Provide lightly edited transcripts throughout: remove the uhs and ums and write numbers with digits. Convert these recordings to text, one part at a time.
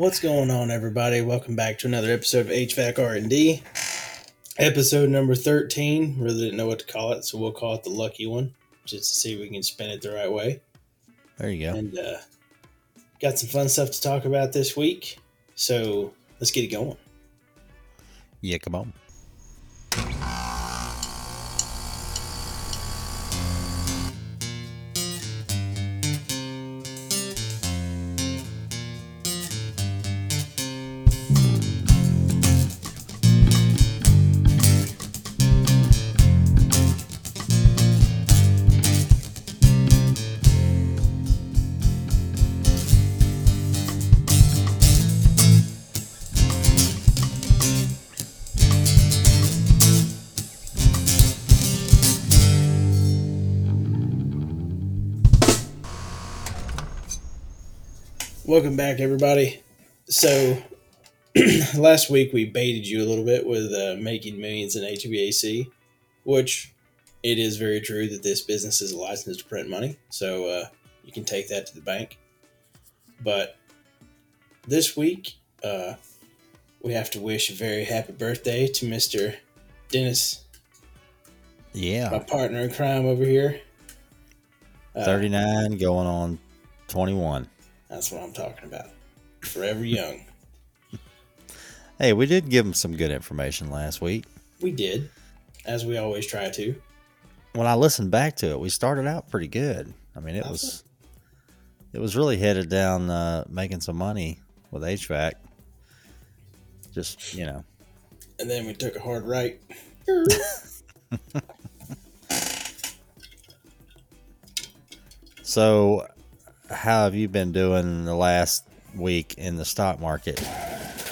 What's going on, everybody? Welcome back to another episode of HVAC R&D, episode number 13. Really didn't know what to call it, so we'll call it the lucky one, just to see if we can spin it the right way. There you go. And got some fun stuff to talk about this week, so let's get it going. Yeah, come on. Welcome back, everybody. So last week we baited you a little bit with making millions in HVAC, which it is very true that this business is licensed to print money. So you can take that to the bank. But this week we have to wish a very happy birthday to Mr. Dennis. Yeah. My partner in crime over here. 39 going on 21. That's what I'm talking about. Forever young. Hey, we did give him some good information last week. We did, as we always try to. When I listened back to it, we started out pretty good. I mean, it was really headed down making some money with HVAC. Just, you know. And then we took a hard right. So... how have you been doing the last week in the stock market?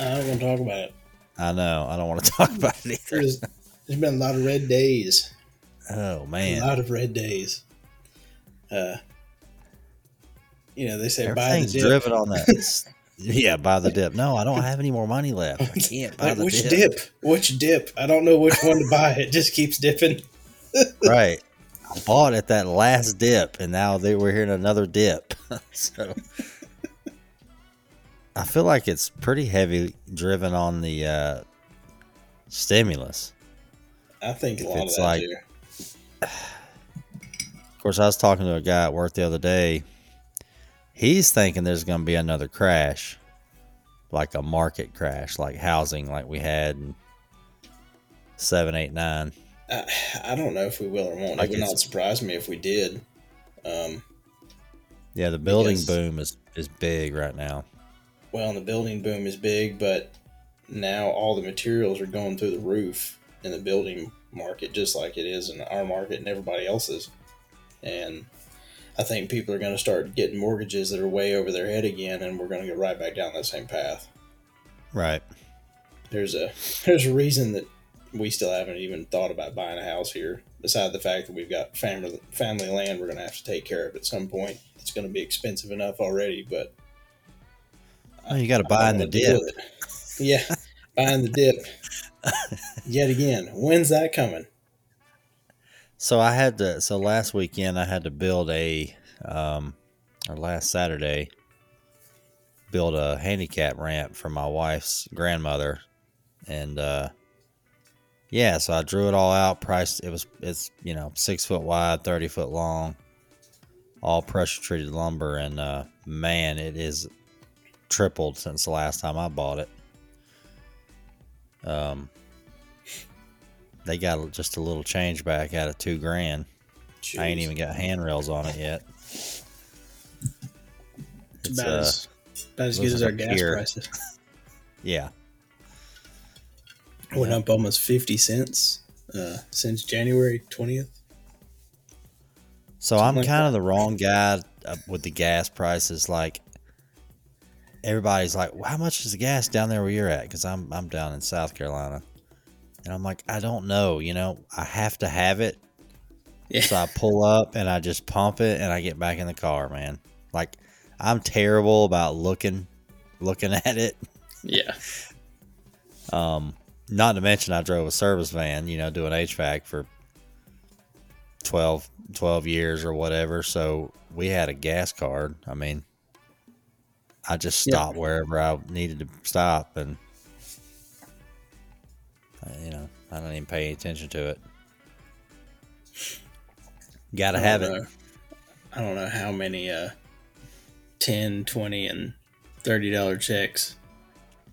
I don't want to talk about it. I know. I don't want to talk about it either. There's been a lot of red days. Oh, man. A lot of red days. They say buy the dip. Everything's driven on that. Yeah, buy the dip. No, I don't have any more money left. I can't buy the which dip. Which dip? I don't know which one to buy. It just keeps dipping. Right. I bought at that last dip, and now we're hearing another dip. So I feel like it's pretty heavy driven on the stimulus. I think a lot of that, like, too. Of course, I was talking to a guy at work the other day. He's thinking there's going to be another crash, like a market crash, like housing, like we had in 7, 8, 9. I don't know if we will or won't. It would not surprise me if we did. The building boom is big right now. Well, and the building boom is big, but now all the materials are going through the roof in the building market, just like it is in our market and everybody else's. And I think people are going to start getting mortgages that are way over their head again, and we're going to go right back down that same path. Right. There's a reason that we still haven't even thought about buying a house here, besides the fact that we've got family land we're going to have to take care of at some point. It's going to be expensive enough already, but... oh, you got to buy in the dip. Yeah, buy in the dip. Yet again, when's that coming? So last weekend I had to last Saturday, build a handicap ramp for my wife's grandmother, and yeah, so I drew it all out. Priced it's 6 foot wide, 30 foot long, all pressure treated lumber, and man, it is tripled since the last time I bought it. They got just a little change back out of $2,000. Jeez. I ain't even got handrails on it yet. It's about as good as our gas prices. Yeah. Went up almost 50 cents since January 20th. So I'm kind of the wrong guy with the gas prices. Like, everybody's like, well, how much is the gas down there where you're at? Because I'm down in South Carolina. And I'm like, I don't know. I have to have it. Yeah. So I pull up and I just pump it and I get back in the car, man. Like, I'm terrible about looking at it. Yeah. Not to mention I drove a service van, doing HVAC for 12 years or whatever. So we had a gas card. I mean, I just stopped wherever I needed to stop, and you know, I don't even pay any attention to it. Gotta have it. I don't know how many $10, $20, and $30 checks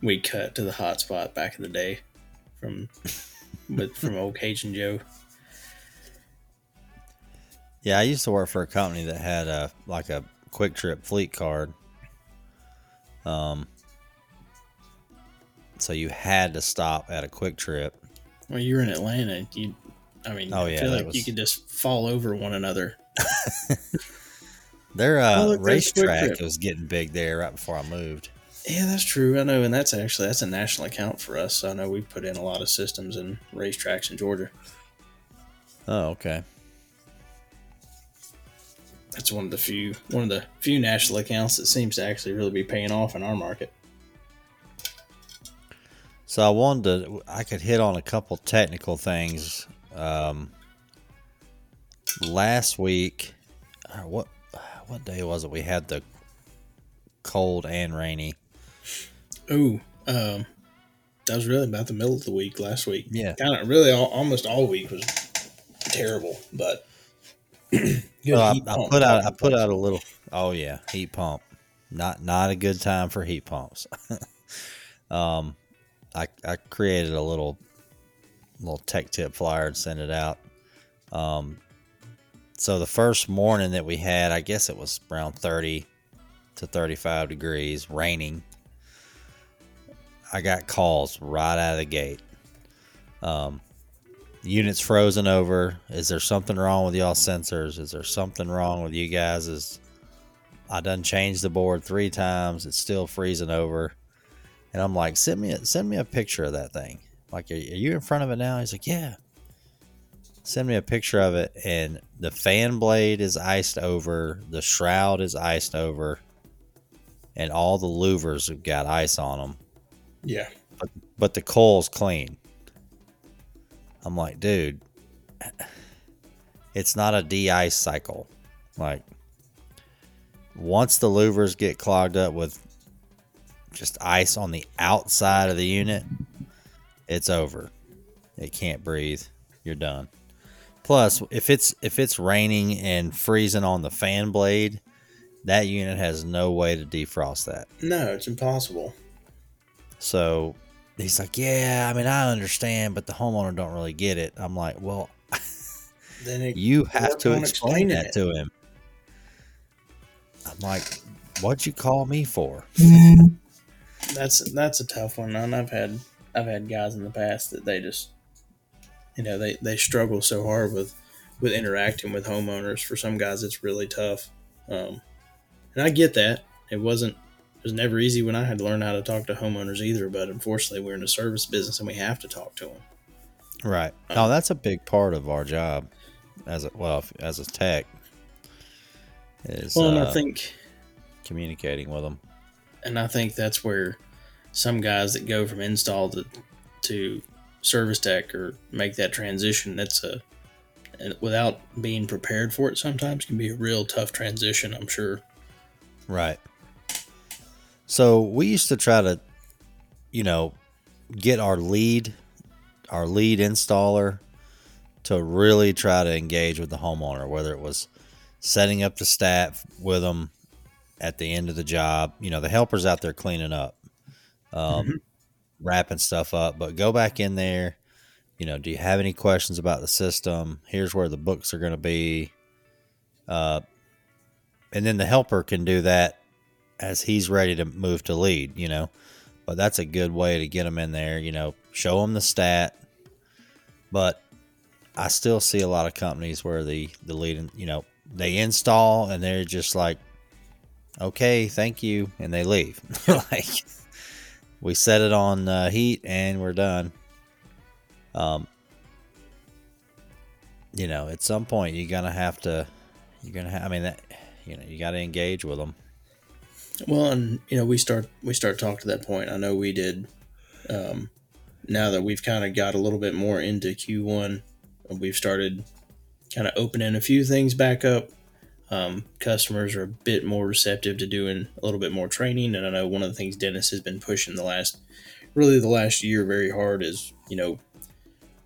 we cut to the hot spot back in the day from old Cajun Joe. Yeah, I used to work for a company that had a Quick Trip fleet card. So you had to stop at a Quick Trip. Well, you were in Atlanta. I feel like you could just fall over one another. Their racetrack was getting big there right before I moved. Yeah, that's true. I know, and that's a national account for us. So I know we've put in a lot of systems and racetracks in Georgia. Oh, okay. That's one of the few national accounts that seems to actually really be paying off in our market. So I could hit on a couple technical things. Last week, what day was it? We had the cold and rainy. Ooh, that was really about the middle of the week last week. Yeah, kind of really almost all week was terrible, but. I put out a little. Oh yeah, heat pump. Not a good time for heat pumps. I created a little tech tip flyer and sent it out. So the first morning that we had, I guess it was around 30 to 35 degrees, raining. I got calls right out of the gate. Units frozen over. Is there something wrong with y'all sensors? Is there something wrong with you guys? I done changed the board 3 times. It's still freezing over. And I'm like, send me a picture of that thing. Like, are you in front of it now? He's like, yeah. Send me a picture of it. And the fan blade is iced over. The shroud is iced over. And all the louvers have got ice on them. Yeah. But the coil's clean. I'm like, dude, it's not a de-ice cycle. Like, once the louvers get clogged up with just ice on the outside of the unit, it's over. It can't breathe. You're done. Plus, if it's raining and freezing on the fan blade, that unit has no way to defrost that. No, it's impossible. So he's like, yeah, I mean, I understand, but the homeowner don't really get it. I'm like, well, then you have to explain that to him. I'm like, what'd you call me for? That's a tough one. And I've had guys in the past that they just, you know, they struggle so hard with interacting with homeowners. For some guys, it's really tough. And I get that. It was never easy when I had to learn how to talk to homeowners either, but unfortunately we're in the service business and we have to talk to them. Right. No, that's a big part of our job as a tech is communicating with them. And I think that's where some guys that go from install to service tech or make that transition, without being prepared for it sometimes can be a real tough transition, I'm sure. Right. So we used to try to, you know, get our lead installer to really try to engage with the homeowner, whether it was setting up the staff with them at the end of the job, you know, the helper's out there cleaning up, wrapping stuff up, but go back in there, you know, do you have any questions about the system? Here's where the books are going to be. And then the helper can do that as he's ready to move to lead, you know, but that's a good way to get him in there, you know, show him the stat. But I still see a lot of companies where the lead, you know, they install and they're just like, okay, thank you. And they leave. Like, we set it on heat and we're done. You know, at some point you got to engage with them. Well, and, you know, we start talking to that point. I know we did, now that we've kind of got a little bit more into Q1, we've started kind of opening a few things back up. Customers are a bit more receptive to doing a little bit more training. And I know one of the things Dennis has been pushing the last year very hard is,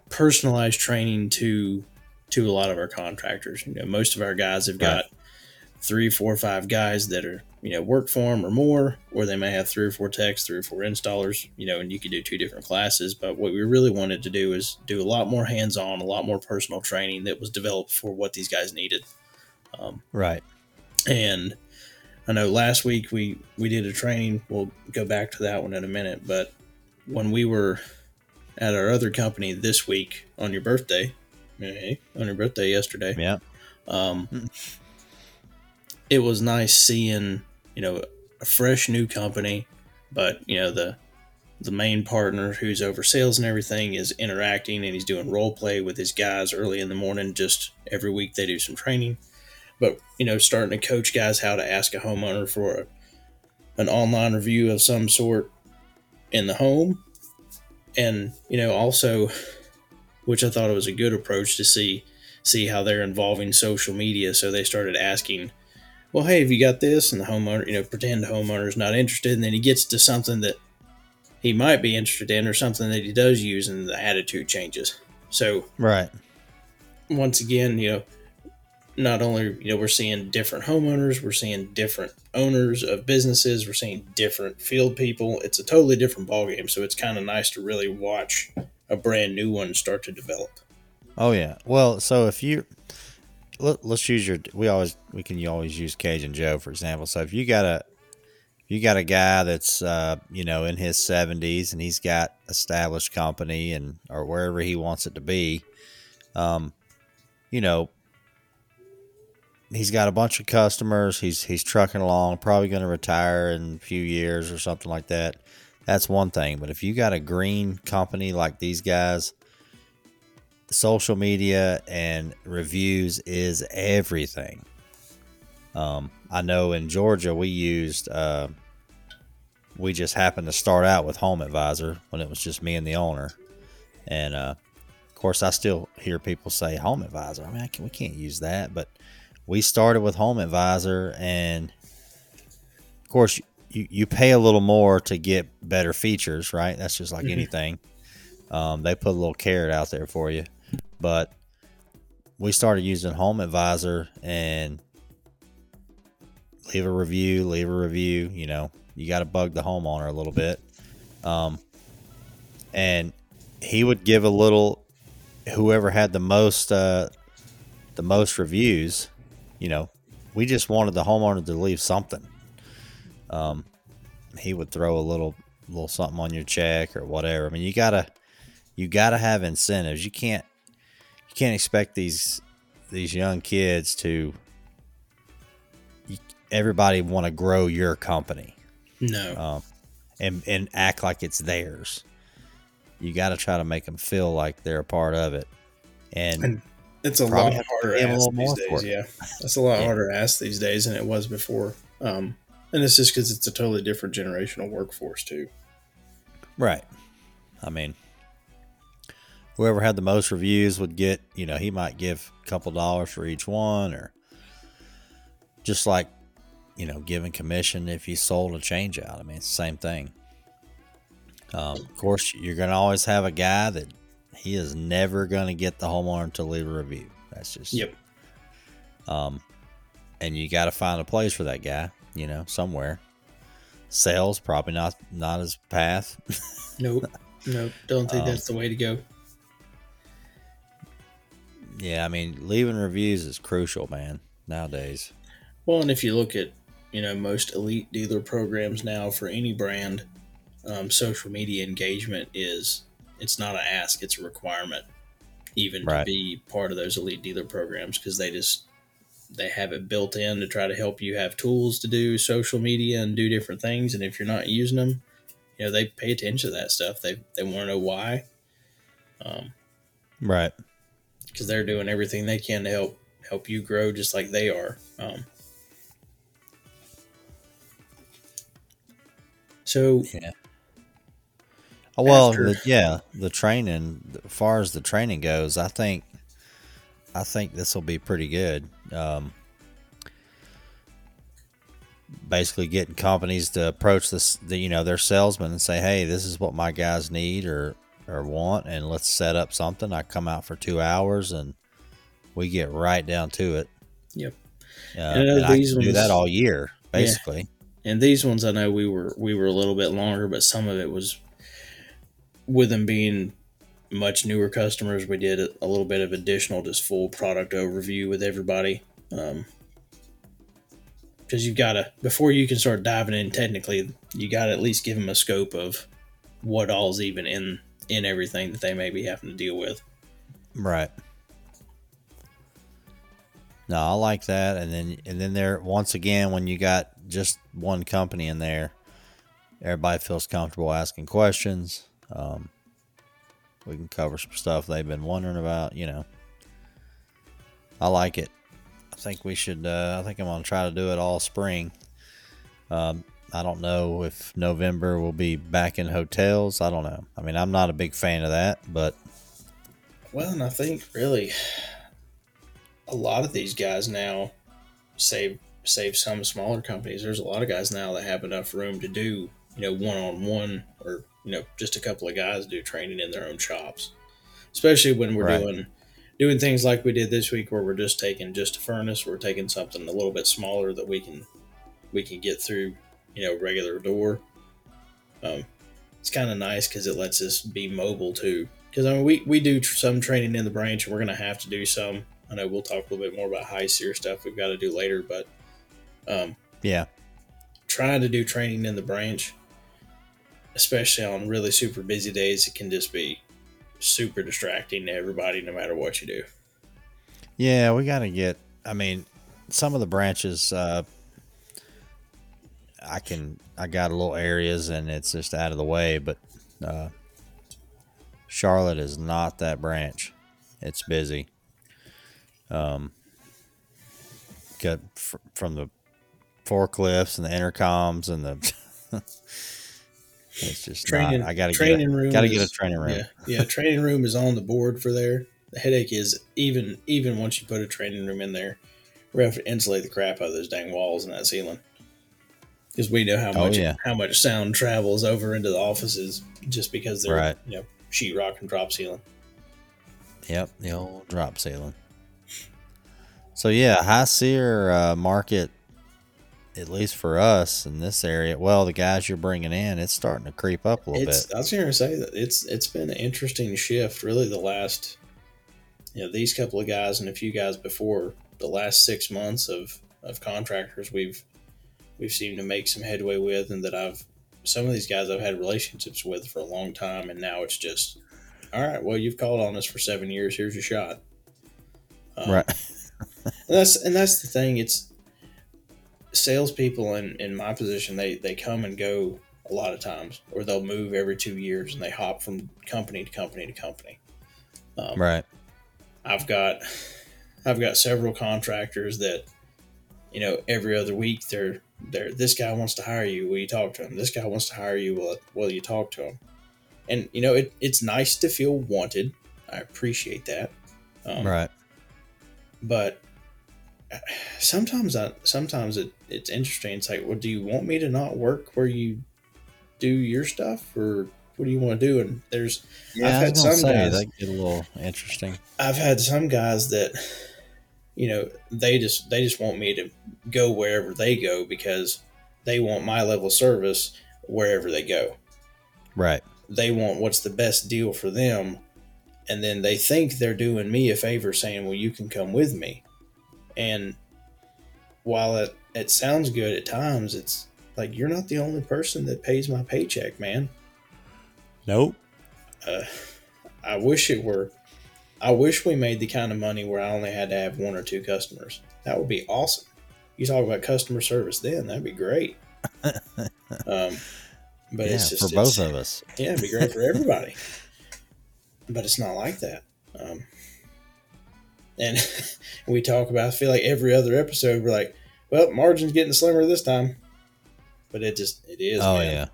personalized training to a lot of our contractors. Most of our guys have got 3, 4, 5 guys that are, work for them or more, or they may have 3 or 4 techs, 3 or 4 installers, and you could do 2 different classes. But what we really wanted to do is do a lot more hands-on, a lot more personal training that was developed for what these guys needed. Right. And I know last week we did a training. We'll go back to that one in a minute. But when we were at our other company this week on your birthday yesterday. Yeah. It was nice seeing, a fresh new company, but the main partner who's over sales and everything is interacting, and he's doing role play with his guys early in the morning. Just every week they do some training, but starting to coach guys how to ask a homeowner for an online review of some sort in the home. And, also, which I thought it was a good approach to see how they're involving social media. So they started asking, well, hey, have you got this? And the homeowner, pretend the homeowner's not interested. And then he gets to something that he might be interested in or something that he does use, and the attitude changes. So right. Once again, not only, we're seeing different homeowners, we're seeing different owners of businesses, we're seeing different field people. It's a totally different ballgame. So it's kind of nice to really watch a brand new one start to develop. Oh yeah. Well, so if you, let's use we can always use Cajun Joe, for example. So if you got a guy that's, in his 70s and he's got established company or wherever he wants it to be, he's got a bunch of customers. He's trucking along, probably going to retire in a few years or something like that. That's one thing. But if you got a green company like these guys, social media and reviews is everything. I know in Georgia we just happened to start out with HomeAdvisor when it was just me and the owner. And, of course, I still hear people say HomeAdvisor. I mean, we can't use that, but we started with HomeAdvisor, and of course you pay a little more to get better features, right? That's just like anything. They put a little carrot out there for you, but we started using HomeAdvisor and leave a review, you got to bug the homeowner a little bit. And he would give a little, whoever had the most reviews. We just wanted the homeowner to leave something. He would throw a little something on your check or whatever. I mean, you gotta have incentives. You can't expect these young kids to everybody want to grow your company. No. And act like it's theirs. You got to try to make them feel like they're a part of it. And it's a lot harder to ask these days. Yeah. It's a lot harder to ask these days than it was before. And it's just because it's a totally different generational workforce too. Right. I mean, whoever had the most reviews would get, he might give a couple dollars for each one, or just like, giving commission if you sold a change out. I mean, it's the same thing. Of course, you're going to always have a guy that he is never going to get the homeowner to leave a review. That's just, yep. And you got to find a place for that guy, somewhere. Sales, probably not his path. Nope. Don't think that's the way to go. Yeah. I mean, leaving reviews is crucial, man, nowadays. Well, and if you look at, most elite dealer programs now for any brand, social media engagement it's not an ask, it's a requirement even to be part of those elite dealer programs, because they have it built in to try to help you have tools to do social media and do different things. And if you're not using them, they pay attention to that stuff. They want to know why. Right. Because they're doing everything they can to help you grow just like they are. So yeah. Well, the training, as far as the training goes, I think this will be pretty good. basically getting companies to approach this, their salesman and say, hey, this is what my guys need or want, and let's set up something. I come out for 2 hours and we get right down to it. Yep. And I can do that all year, basically. Yeah. And these ones, I know we were a little bit longer, but some of it was with them being much newer customers. We did a little bit of additional, just full product overview with everybody. Because you've got to, before you can start diving in technically, you got to at least give them a scope of what all's even in everything that they may be having to deal with. Right. No, I like that. And then there, once again, when you got just one company in there, everybody feels comfortable asking questions. We can cover some stuff they've been wondering about, I like it. I think I'm going to try to do it all spring. I don't know if November will be back in hotels. I don't know. I mean, I'm not a big fan of that, but. Well, and I think really a lot of these guys now, save some smaller companies, there's a lot of guys now that have enough room to do, one-on-one or, just a couple of guys do training in their own shops, especially when we're right. doing things like we did this week, where we're just taking just a furnace, we're taking something a little bit smaller that we can get through, regular door. It's kind of nice because it lets us be mobile too. Because we do some training in the branch, and we're gonna have to do some. I know we'll talk a little bit more about high SEER stuff we've got to do later, but trying to do training in the branch, especially on really super busy days, it can just be super distracting to everybody no matter what you do. Yeah, we got to get, some of the branches, I got little areas and it's just out of the way, but Charlotte is not that branch. It's busy. Got from the forklifts and the intercoms and the it's just training. I gotta get a training room. Yeah, training room is on the board for there. The headache is even once you put a training room in there, we have to insulate the crap out of those dang walls and that ceiling, because we know how much sound travels over into the offices just because they're right. Sheetrock and drop ceiling. Yep, the old drop ceiling. So yeah, high SEER market. At least for us in this area, well, the guys you're bringing in, it's starting to creep up a little bit. I was going to say that it's been an interesting shift, really, the last, these couple of guys and a few guys before, the last 6 months of contractors we've seemed to make some headway with, and that some of these guys I've had relationships with for a long time, and now it's just, all right, well, you've called on us for 7 years, here's your shot. Right. and that's the thing, it's, salespeople in my position, they come and go a lot of times, or they'll move every 2 years and they hop from company to company to company. Right. I've got several contractors that, every other week they're this guy wants to hire you. Will you talk to him? This guy wants to hire you. Will you talk to him? And it's nice to feel wanted. I appreciate that. Right. But sometimes it's interesting. It's like, well, do you want me to not work where you do your stuff, or what do you want to do? And there's, I've had some guys that get a little interesting. I've had some guys that, they just want me to go wherever they go because they want my level of service wherever they go. Right. They want what's the best deal for them. And then they think they're doing me a favor saying, well, you can come with me. And while it sounds good at times, it's like, you're not the only person that pays my paycheck, man. Nope. I wish it were. I wish we made the kind of money where I only had to have 1 or 2 customers. That would be awesome. You talk about customer service then, that'd be great. But it's just for both of us. Yeah, it'd be great for everybody. But it's not like that. And we talk about, I feel like every other episode, we're like, well, margin's getting slimmer this time. But it is. Oh, man. Yeah.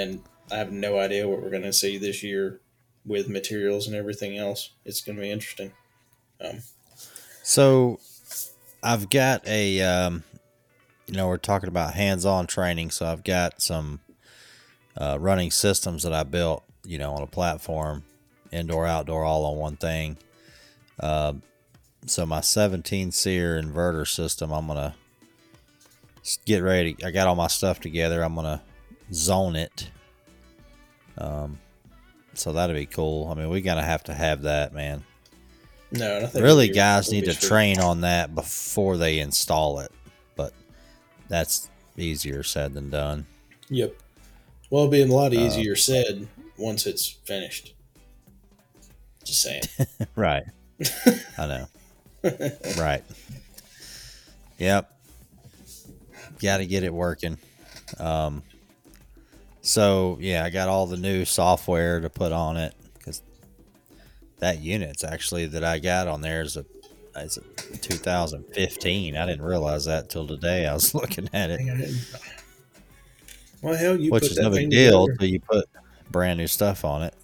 And I have no idea what we're going to see this year with materials and everything else. It's going to be interesting. So I've got you know, we're talking about hands-on training. So I've got some running systems that I built, you know, on a platform, indoor, outdoor, all on one thing. So my 17 SEER inverter system, I'm going to get ready. I got all my stuff together. I'm going to zone it. So that'll be cool. I mean, we got to have that, man. No, I think really guys need to train on that before they install it, but that's easier said than done. Yep. Well, it'll be a lot easier said once it's finished. Just saying. Right. I know. Right. Yep. Got to get it working. So, yeah, I got all the new software to put on it because that unit's actually that I got on there is a 2015. I didn't realize that till today. I was looking at it. Well, hell, you which put is that no big deal until you put brand new stuff on it.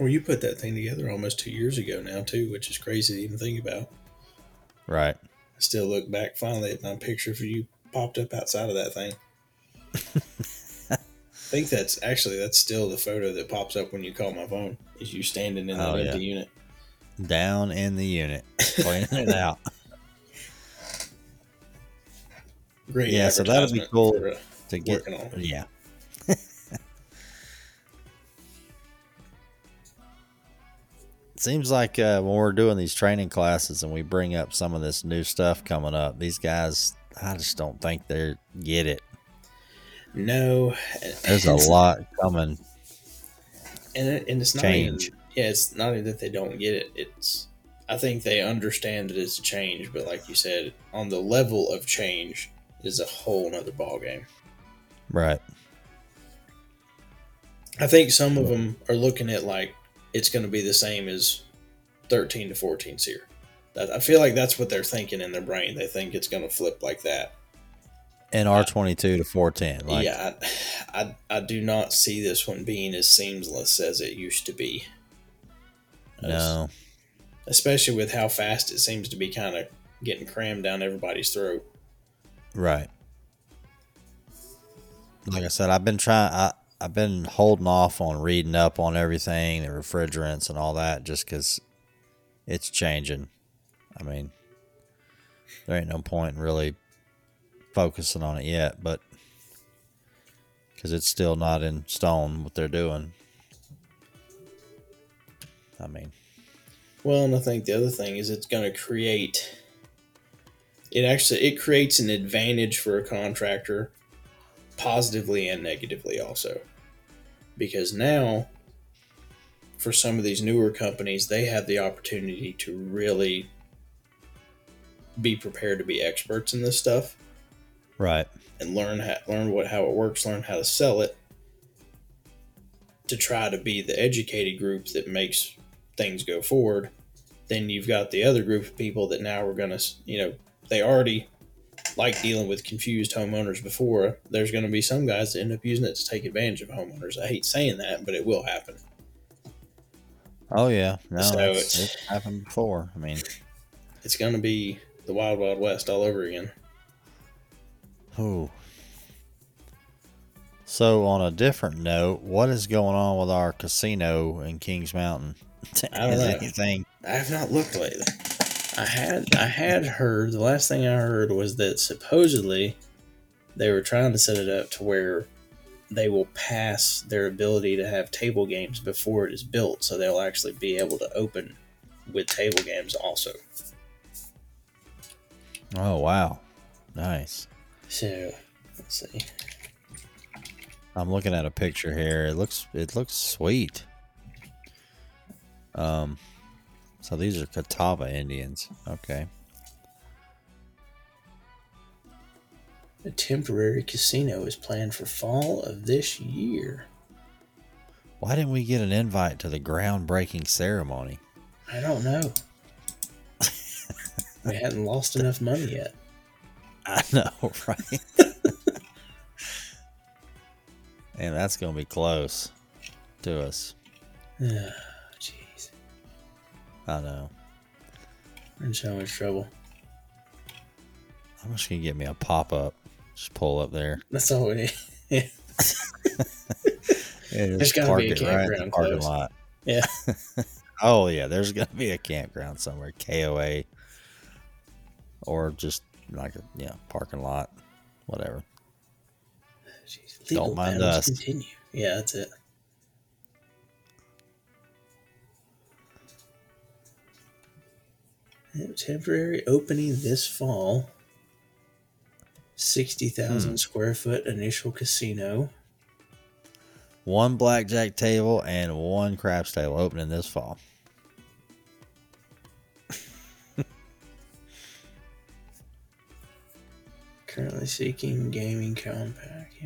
Well, you put that thing together almost 2 years ago now, too, which is crazy to even think about. Right. I still look back finally at my picture for you popped up outside of that thing. I think that's still the photo that pops up when you call my phone, is you standing in the empty unit. Down in the unit, cleaning it out. Great. Yeah, so that'll be cool to get working on. Yeah. Seems like when we're doing these training classes and we bring up some of this new stuff coming up, these guys, I just don't think they get it. No, there's a lot coming, and it's not change. Even, yeah, it's not even that they don't get it. It's I think they understand that it's a change, but like you said, on the level of change is a whole nother ball game. Right. I think some of them are looking at like it's going to be the same as 13 to 14 SEER. I feel like that's what they're thinking in their brain. They think it's going to flip like that. And R22 to 410. Like. Yeah, I do not see this one being as seamless as it used to be. No. Especially with how fast it seems to be kind of getting crammed down everybody's throat. Right. Like I said, I've been holding off on reading up on everything, the refrigerants and all that, just because it's changing. I mean, there ain't no point in really focusing on it yet, but because it's still not in stone what they're doing. I mean, well, and I think the other thing is it's going to create it creates an advantage for a contractor, positively and negatively also, because now for some of these newer companies, they have the opportunity to really be prepared to be experts in this stuff. Right. And learn how it works, learn how to sell it, to try to be the educated group that makes things go forward. Then you've got the other group of people that now are going to, you know, they already like dealing with confused homeowners before. There's going to be some guys that end up using it to take advantage of homeowners. I hate saying that, but it will happen. Oh, yeah. No, so it's happened before. I mean, it's going to be the wild, wild west all over again. Oh. So on a different note, what is going on with our casino in Kings Mountain? I don't know. Anything? I have not looked lately. I had heard, the last thing I heard was that supposedly they were trying to set it up to where they will pass their ability to have table games before it is built, so they'll actually be able to open with table games also. Oh, wow. Nice. So, let's see. I'm looking at a picture here. It looks sweet. So these are Catawba Indians. Okay. A temporary casino is planned for fall of this year. Why didn't we get an invite to the groundbreaking ceremony? I don't know. We hadn't lost enough money yet. I know, right? And that's going to be close to us. Oh, jeez. I know. We're in so much trouble. I'm just going to get me a pop-up. Just pull up there. That's all we need. Yeah. There's got to be a campground close. Lot. Yeah. Oh, yeah. There's got to be a campground somewhere. KOA. Or just like a parking lot. Whatever. Jeez, don't mind us. Continue. Yeah, that's it. Temporary opening this fall. 60,000 square foot initial casino. One blackjack table and one craps table opening this fall. Currently seeking gaming compact.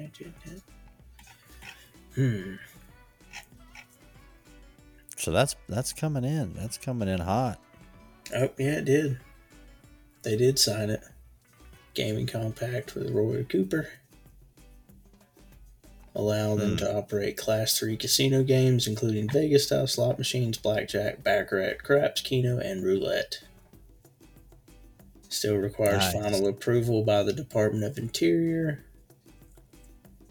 So that's coming in. That's coming in hot. Oh, yeah, it did. They did sign it. Gaming compact with Roy Cooper. Allow them to operate Class 3 casino games, including Vegas-style slot machines, blackjack, baccarat, craps, keno, and roulette. Still requires final approval by the Department of Interior.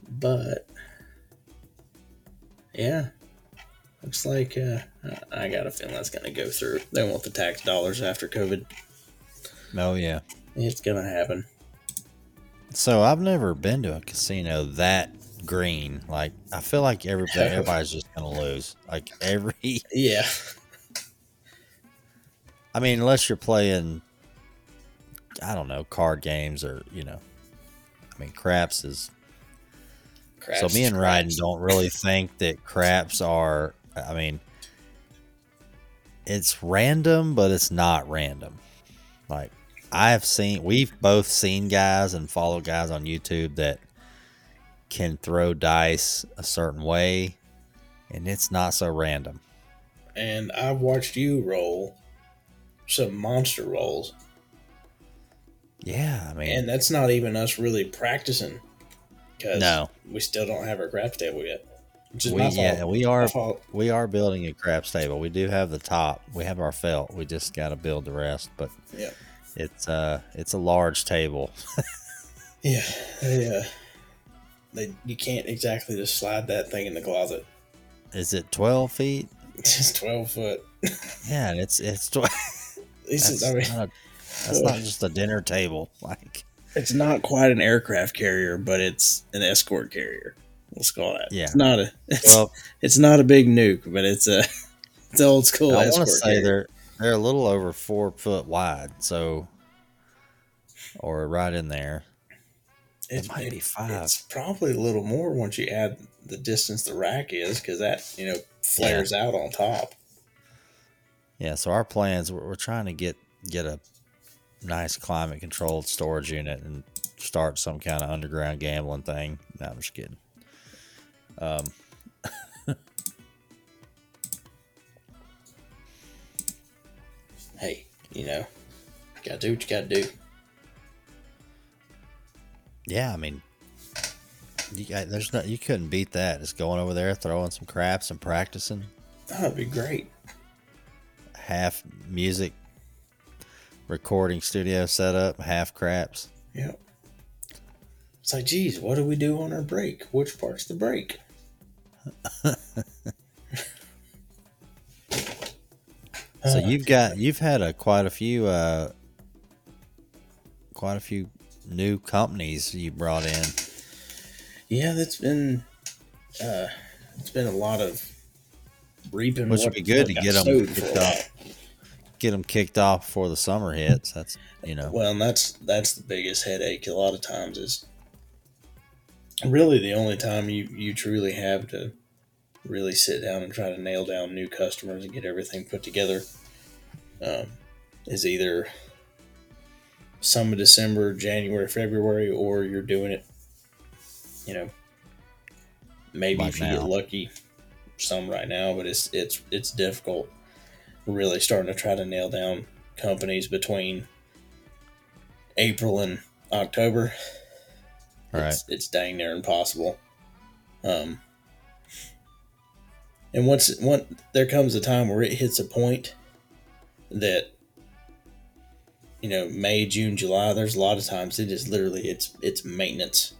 But, yeah. Looks like I got a feeling that's going to go through. They want the tax dollars after COVID. Oh, yeah. It's going to happen. So I've never been to a casino that green. Like, I feel like everybody's just going to lose. Like, every... Yeah. I mean, unless you're playing, I don't know, card games or, I mean, craps is... Craps so me and Ryden don't really think that craps are... I mean, it's random, but it's not random. Like, we've both seen guys and followed guys on YouTube that can throw dice a certain way, and it's not so random. And I've watched you roll some monster rolls. Yeah, I mean... And that's not even us really practicing, because we still don't have our craps table yet. We are building a craps table. We do have the top. We have our felt. We just got to build the rest. But yeah, it's a large table. Yeah, you can't exactly just slide that thing in the closet. Is it 12 feet? It's 12 foot. Yeah, it's 12. That's not just a dinner table. Like, it's not quite an aircraft carrier, but it's an escort carrier. Let's call that. Yeah. It's not a big nuke, but it's old school. I want to say they're a little over 4 foot wide, so or right in there. It might be 5. It's probably a little more once you add the distance the rack is, because that flares out on top. Yeah. So our plans, we're trying to get a nice climate controlled storage unit and start some kind of underground gambling thing. No, I'm just kidding. Hey, gotta do what you gotta do. Yeah, I mean, you couldn't beat that. Just going over there, throwing some craps and practicing. That'd be great. Half music recording studio setup, half craps. Yep. It's like, geez, what do we do on our break? Which part's the break? So you've had quite a few new companies you brought in. Yeah, that's been a lot of reaping. Which would be good to get them kicked off before the summer hits. That's Well, and that's the biggest headache. A lot of times is really the only time you truly have to really sit down and try to nail down new customers and get everything put together is either some of December, January, February, or you're doing it, maybe like if you get lucky, some right now, but it's difficult. We're really starting to try to nail down companies between April and October. Right. It's dang near impossible. And once there comes a time where it hits a point that you know, May, June, July, there's a lot of times it is literally, it's maintenance.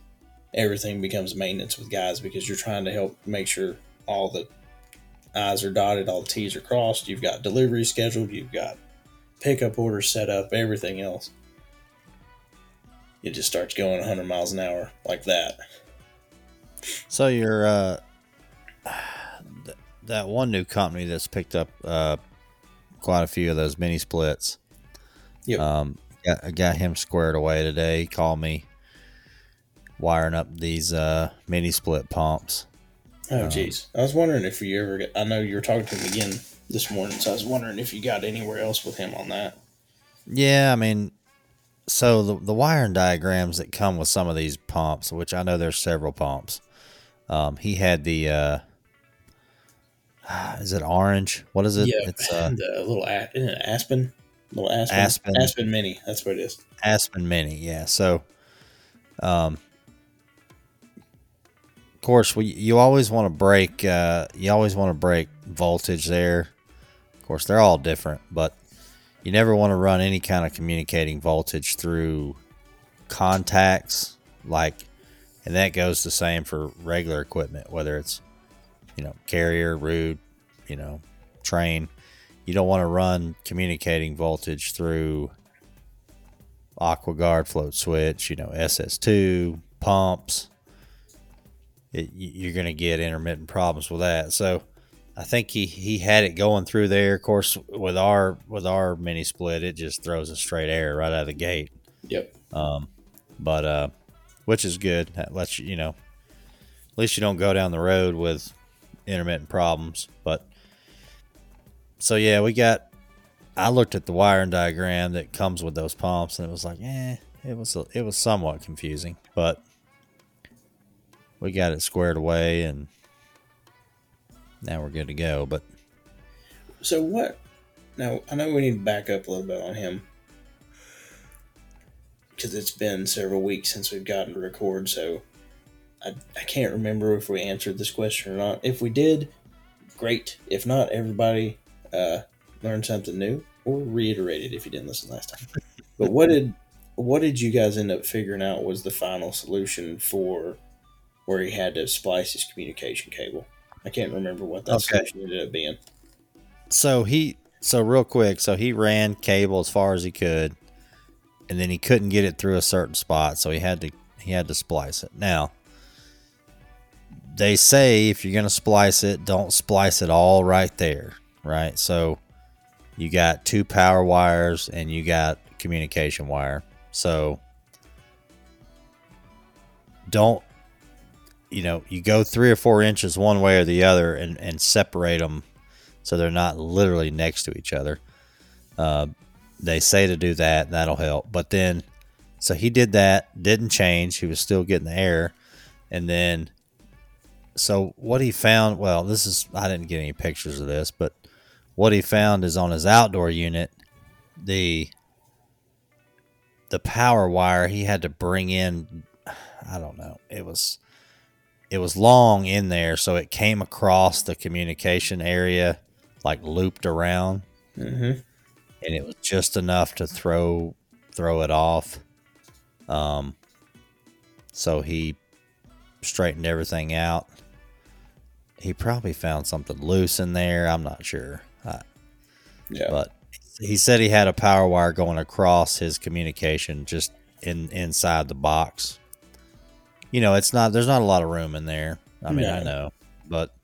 Everything becomes maintenance with guys because you're trying to help make sure all the I's are dotted, all the T's are crossed. You've got deliveries scheduled. You've got pickup orders set up, everything else. It just starts going 100 miles an hour like that. So you're, that one new company that's picked up quite a few of those mini splits. Yep. I got him squared away today. He called me wiring up these mini split pumps. Oh, geez. I was wondering if you ever I know you were talking to him again this morning, so I was wondering if you got anywhere else with him on that. Yeah, I mean, so the wiring diagrams that come with some of these pumps, which I know there's several pumps, he had the... is it orange? What is it? Yeah, it's the little Aspen. Little Aspen Mini. That's what it is. Aspen Mini, yeah. So, of course, you always want to break. You always want to break voltage there. Of course, they're all different, but you never want to run any kind of communicating voltage through contacts. Like, and that goes the same for regular equipment, whether it's, you know, carrier, route, you know, train. You don't want to run communicating voltage through AquaGuard float switch, you know, SS2, pumps. You're going to get intermittent problems with that. So I think he had it going through there. Of course, with our mini split, it just throws a straight arrow right out of the gate. Yep. But which is good. That lets you, you know, at least you don't go down the road with intermittent problems. But so yeah, I looked at the wiring diagram that comes with those pumps, and it was like, it was somewhat confusing, but we got it squared away and now we're good to go. But so what now, I know we need to back up a little bit on him because it's been several weeks since we've gotten to record, so I can't remember if we answered this question or not. If we did, great. If not, everybody learned something new or reiterated if you didn't listen last time. But what did you guys end up figuring out was the final solution for where he had to splice his communication cable? I can't remember what that solution ended up being. So real quick, so he ran cable as far as he could, and then he couldn't get it through a certain spot, so he had to splice it. Now, they say if you're going to splice it, don't splice it all right there, right? So you got two power wires and you got communication wire. So don't, you know, you go 3 or 4 inches one way or the other and separate them so they're not literally next to each other. They say to do that, and that'll help. But then, so he did that, didn't change. He was still getting the error. And then, so what he found, well, this is, I didn't get any pictures of this, but what he found is on his outdoor unit, the power wire he had to bring in, I don't know, it was long in there, so it came across the communication area, like looped around, mm-hmm. and it was just enough to throw it off. So he straightened everything out. He probably found something loose in there. I'm not sure. But he said he had a power wire going across his communication just inside the box. You know, it's not. There's not a lot of room in there. I mean, no. I know, but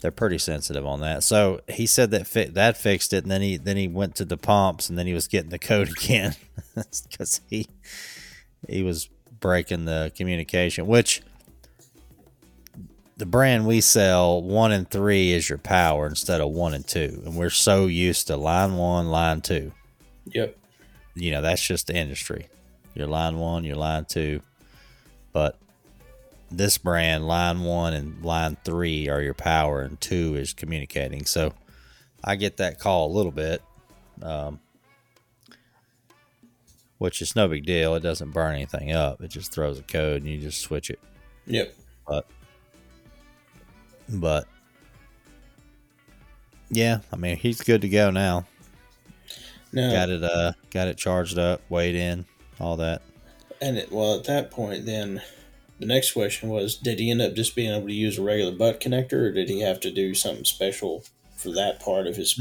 they're pretty sensitive on that. So he said that that fixed it, and then he went to the pumps, and then he was getting the code again because he was breaking the communication, which the brand we sell, 1 and 3 is your power instead of 1 and 2. And we're so used to line 1, line 2. Yep. You know, that's just the industry. Your line 1, your line 2. But this brand, line 1 and line 3 are your power and 2 is communicating. So I get that call a little bit. Which is no big deal. It doesn't burn anything up. It just throws a code and you just switch it. Yep. But yeah, I mean, he's good to go now. No. Got it charged up, weighed in, all that. And at that point, then the next question was, did he end up just being able to use a regular butt connector, or did he have to do something special for that part of his place?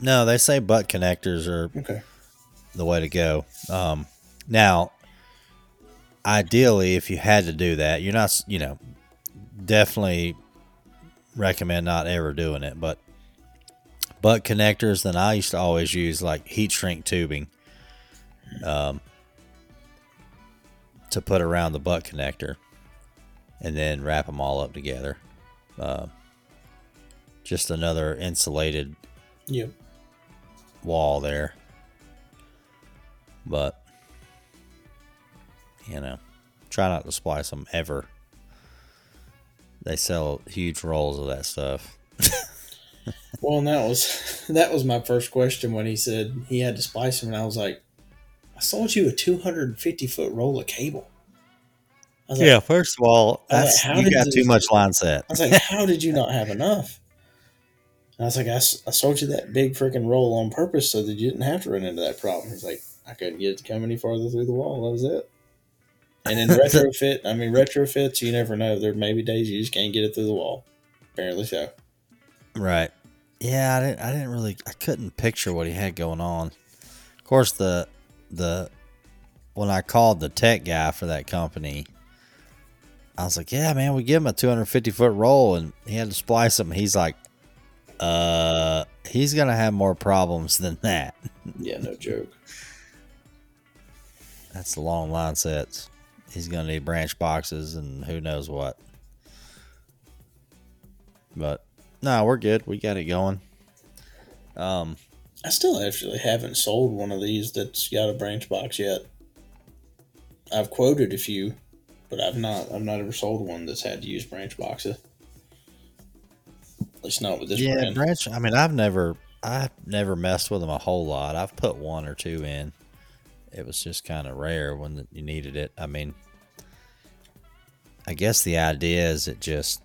No, they say butt connectors are the way to go. Now, ideally, if you had to do that, you're not, definitely recommend not ever doing it, but butt connectors, then I used to always use like heat shrink tubing to put around the butt connector and then wrap them all up together. Just another insulated wall there. But, try not to splice them ever. They sell huge rolls of that stuff. Well, and that was my first question when he said he had to splice them, and I was like, I sold you a 250-foot roll of cable. I was like, yeah, first of all, you got too much line set. I was like, how did you not have enough? And I was like, I sold you that big freaking roll on purpose so that you didn't have to run into that problem. He's like, I couldn't get it to come any farther through the wall. That was it. And in retrofits, you never know. There may be days you just can't get it through the wall. Apparently so. Right. Yeah, I couldn't picture what he had going on. Of course, the when I called the tech guy for that company, I was like, yeah, man, we give him a 250-foot roll, and he had to splice him. He's like, he's going to have more problems than that. Yeah, no joke. That's the long line sets. He's going to need branch boxes and who knows what. But, no, we're good. We got it going. I still actually haven't sold one of these that's got a branch box yet. I've quoted a few, but I've not ever sold one that's had to use branch boxes. At least not with this brand. Yeah, branch. I mean, I've never messed with them a whole lot. I've put one or two in. It was just kind of rare when you needed it. I mean, I guess the idea is it just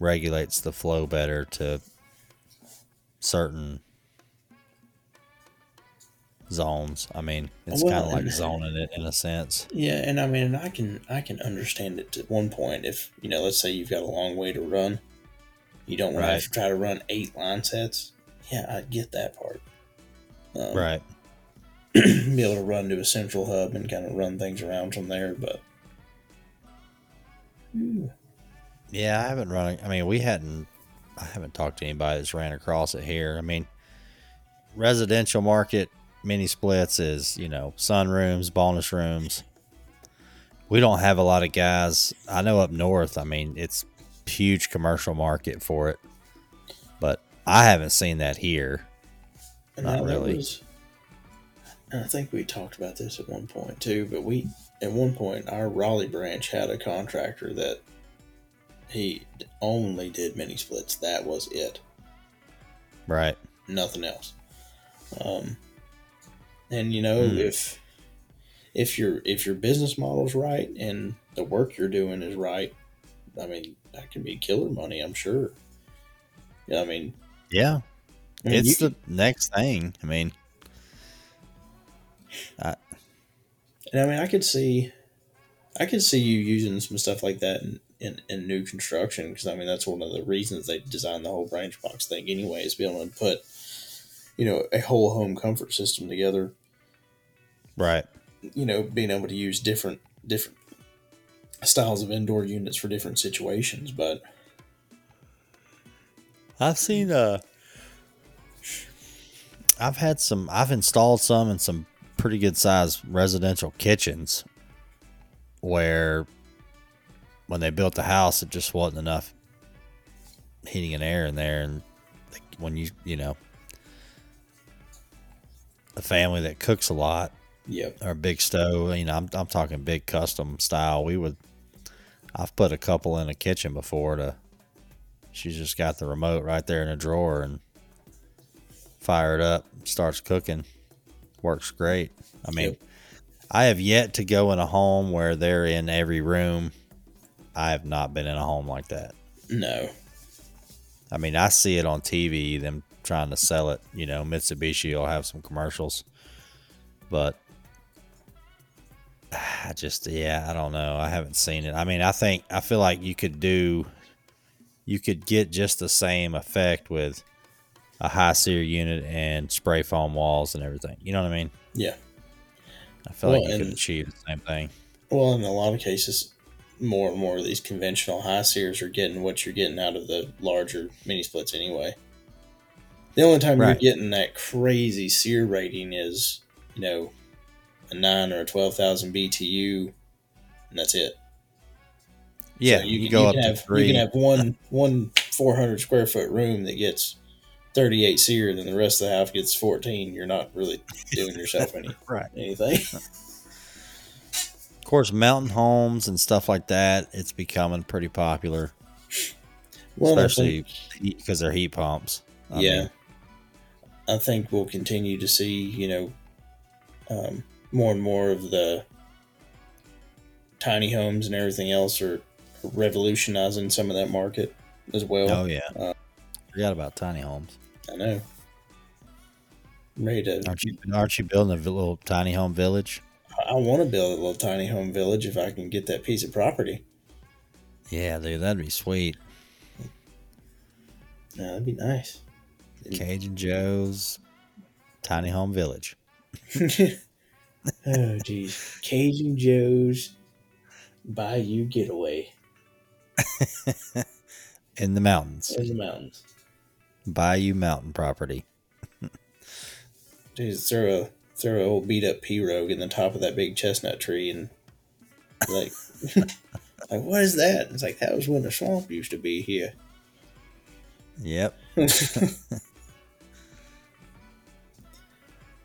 regulates the flow better to certain zones. I mean, it's kind of like zoning it in a sense. Yeah, and I mean, I can understand it at one point. If, let's say you've got a long way to run, you don't want to have to try to run 8 line sets. Yeah, I get that part. Right. Be able to run to a central hub and kind of run things around from there, but yeah, I haven't talked to anybody that's ran across it here. I mean, residential market mini splits is, sunrooms, bonus rooms. We don't have a lot of guys. I know up north, I mean, it's huge commercial market for it, but I haven't seen that here. Not really. I think we talked about this at one point too, but our Raleigh branch had a contractor that he only did mini splits. That was it. Right. Nothing else. And if your business model's right and the work you're doing is right, I mean, that can be killer money, I'm sure. Yeah. It's the next thing. I could see you using some stuff like that in new construction, because that's one of the reasons they designed the whole branch box thing anyway, is be able to put a whole home comfort system together. Right. Being able to use different styles of indoor units for different situations. But I've seen I've installed some in some pretty good sized residential kitchens where when they built the house, it just wasn't enough heating and air in there. And when a family that cooks a lot, or big stove, I'm talking big custom style. I've put a couple in a kitchen before she's just got the remote right there in a drawer and fire it up, starts cooking. Works great. I have yet to go in a home where they're in every room. I have not been in a home like that. No. I see it on TV, them trying to sell it. You know, Mitsubishi will have some commercials, but I just, yeah, I don't know. I haven't seen it. I mean, I feel like you could get just the same effect with a high SEER unit and spray foam walls and everything. You know what I mean? Yeah. I feel like you could achieve the same thing. Well, in a lot of cases, more and more of these conventional high SEERs are getting what you're getting out of the larger mini splits anyway. The only time you're getting that crazy SEER rating is, you know, a 9 or a 12,000 BTU, and that's it. Yeah, so you go up to 3. You can have one 400 square foot room that gets 38 SEER, and then the rest of the house gets 14. You're not really doing yourself anything. Of course, mountain homes and stuff like that, it's becoming pretty popular, especially because they're heat pumps. I mean, I think we'll continue to see, you know, more and more of the tiny homes and everything else are revolutionizing some of that market as well. Oh, yeah. Forgot about tiny homes. I know. I'm ready to, aren't you building a little tiny home village? I want to build a little tiny home village if I can get that piece of property. Yeah, dude, that'd be sweet. Yeah, that'd be nice. Cajun Joe's tiny home village. Oh, geez. Cajun Joe's Bayou Getaway. In the mountains. In the mountains. Bayou Mountain property. Dude, throw an old beat up pirogue in the top of that big chestnut tree and like, like, what is that? It's like, that was when the swamp used to be here. Yep.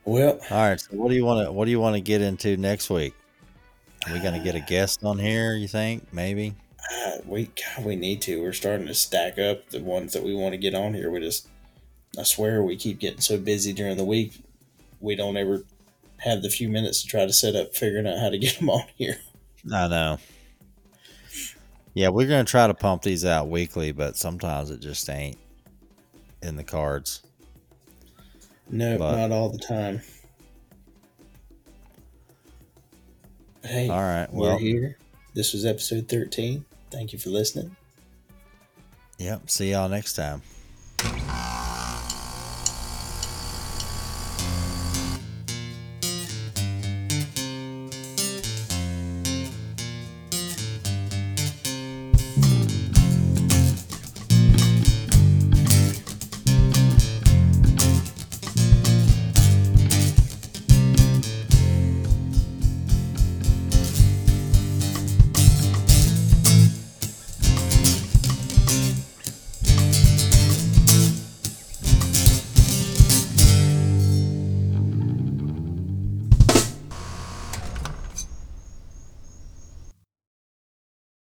Well, all right. So what do you want to get into next week? Are we going to get a guest on here? You think maybe? We need to. We're starting to stack up the ones that we want to get on here. I swear, we keep getting so busy during the week, we don't ever have the few minutes to try to set up figuring out how to get them on here. I know. Yeah, we're going to try to pump these out weekly, but sometimes it just ain't in the cards. No, but not all the time. But hey, all right, we're here. This was episode 13. Thank you for listening. Yep. See y'all next time.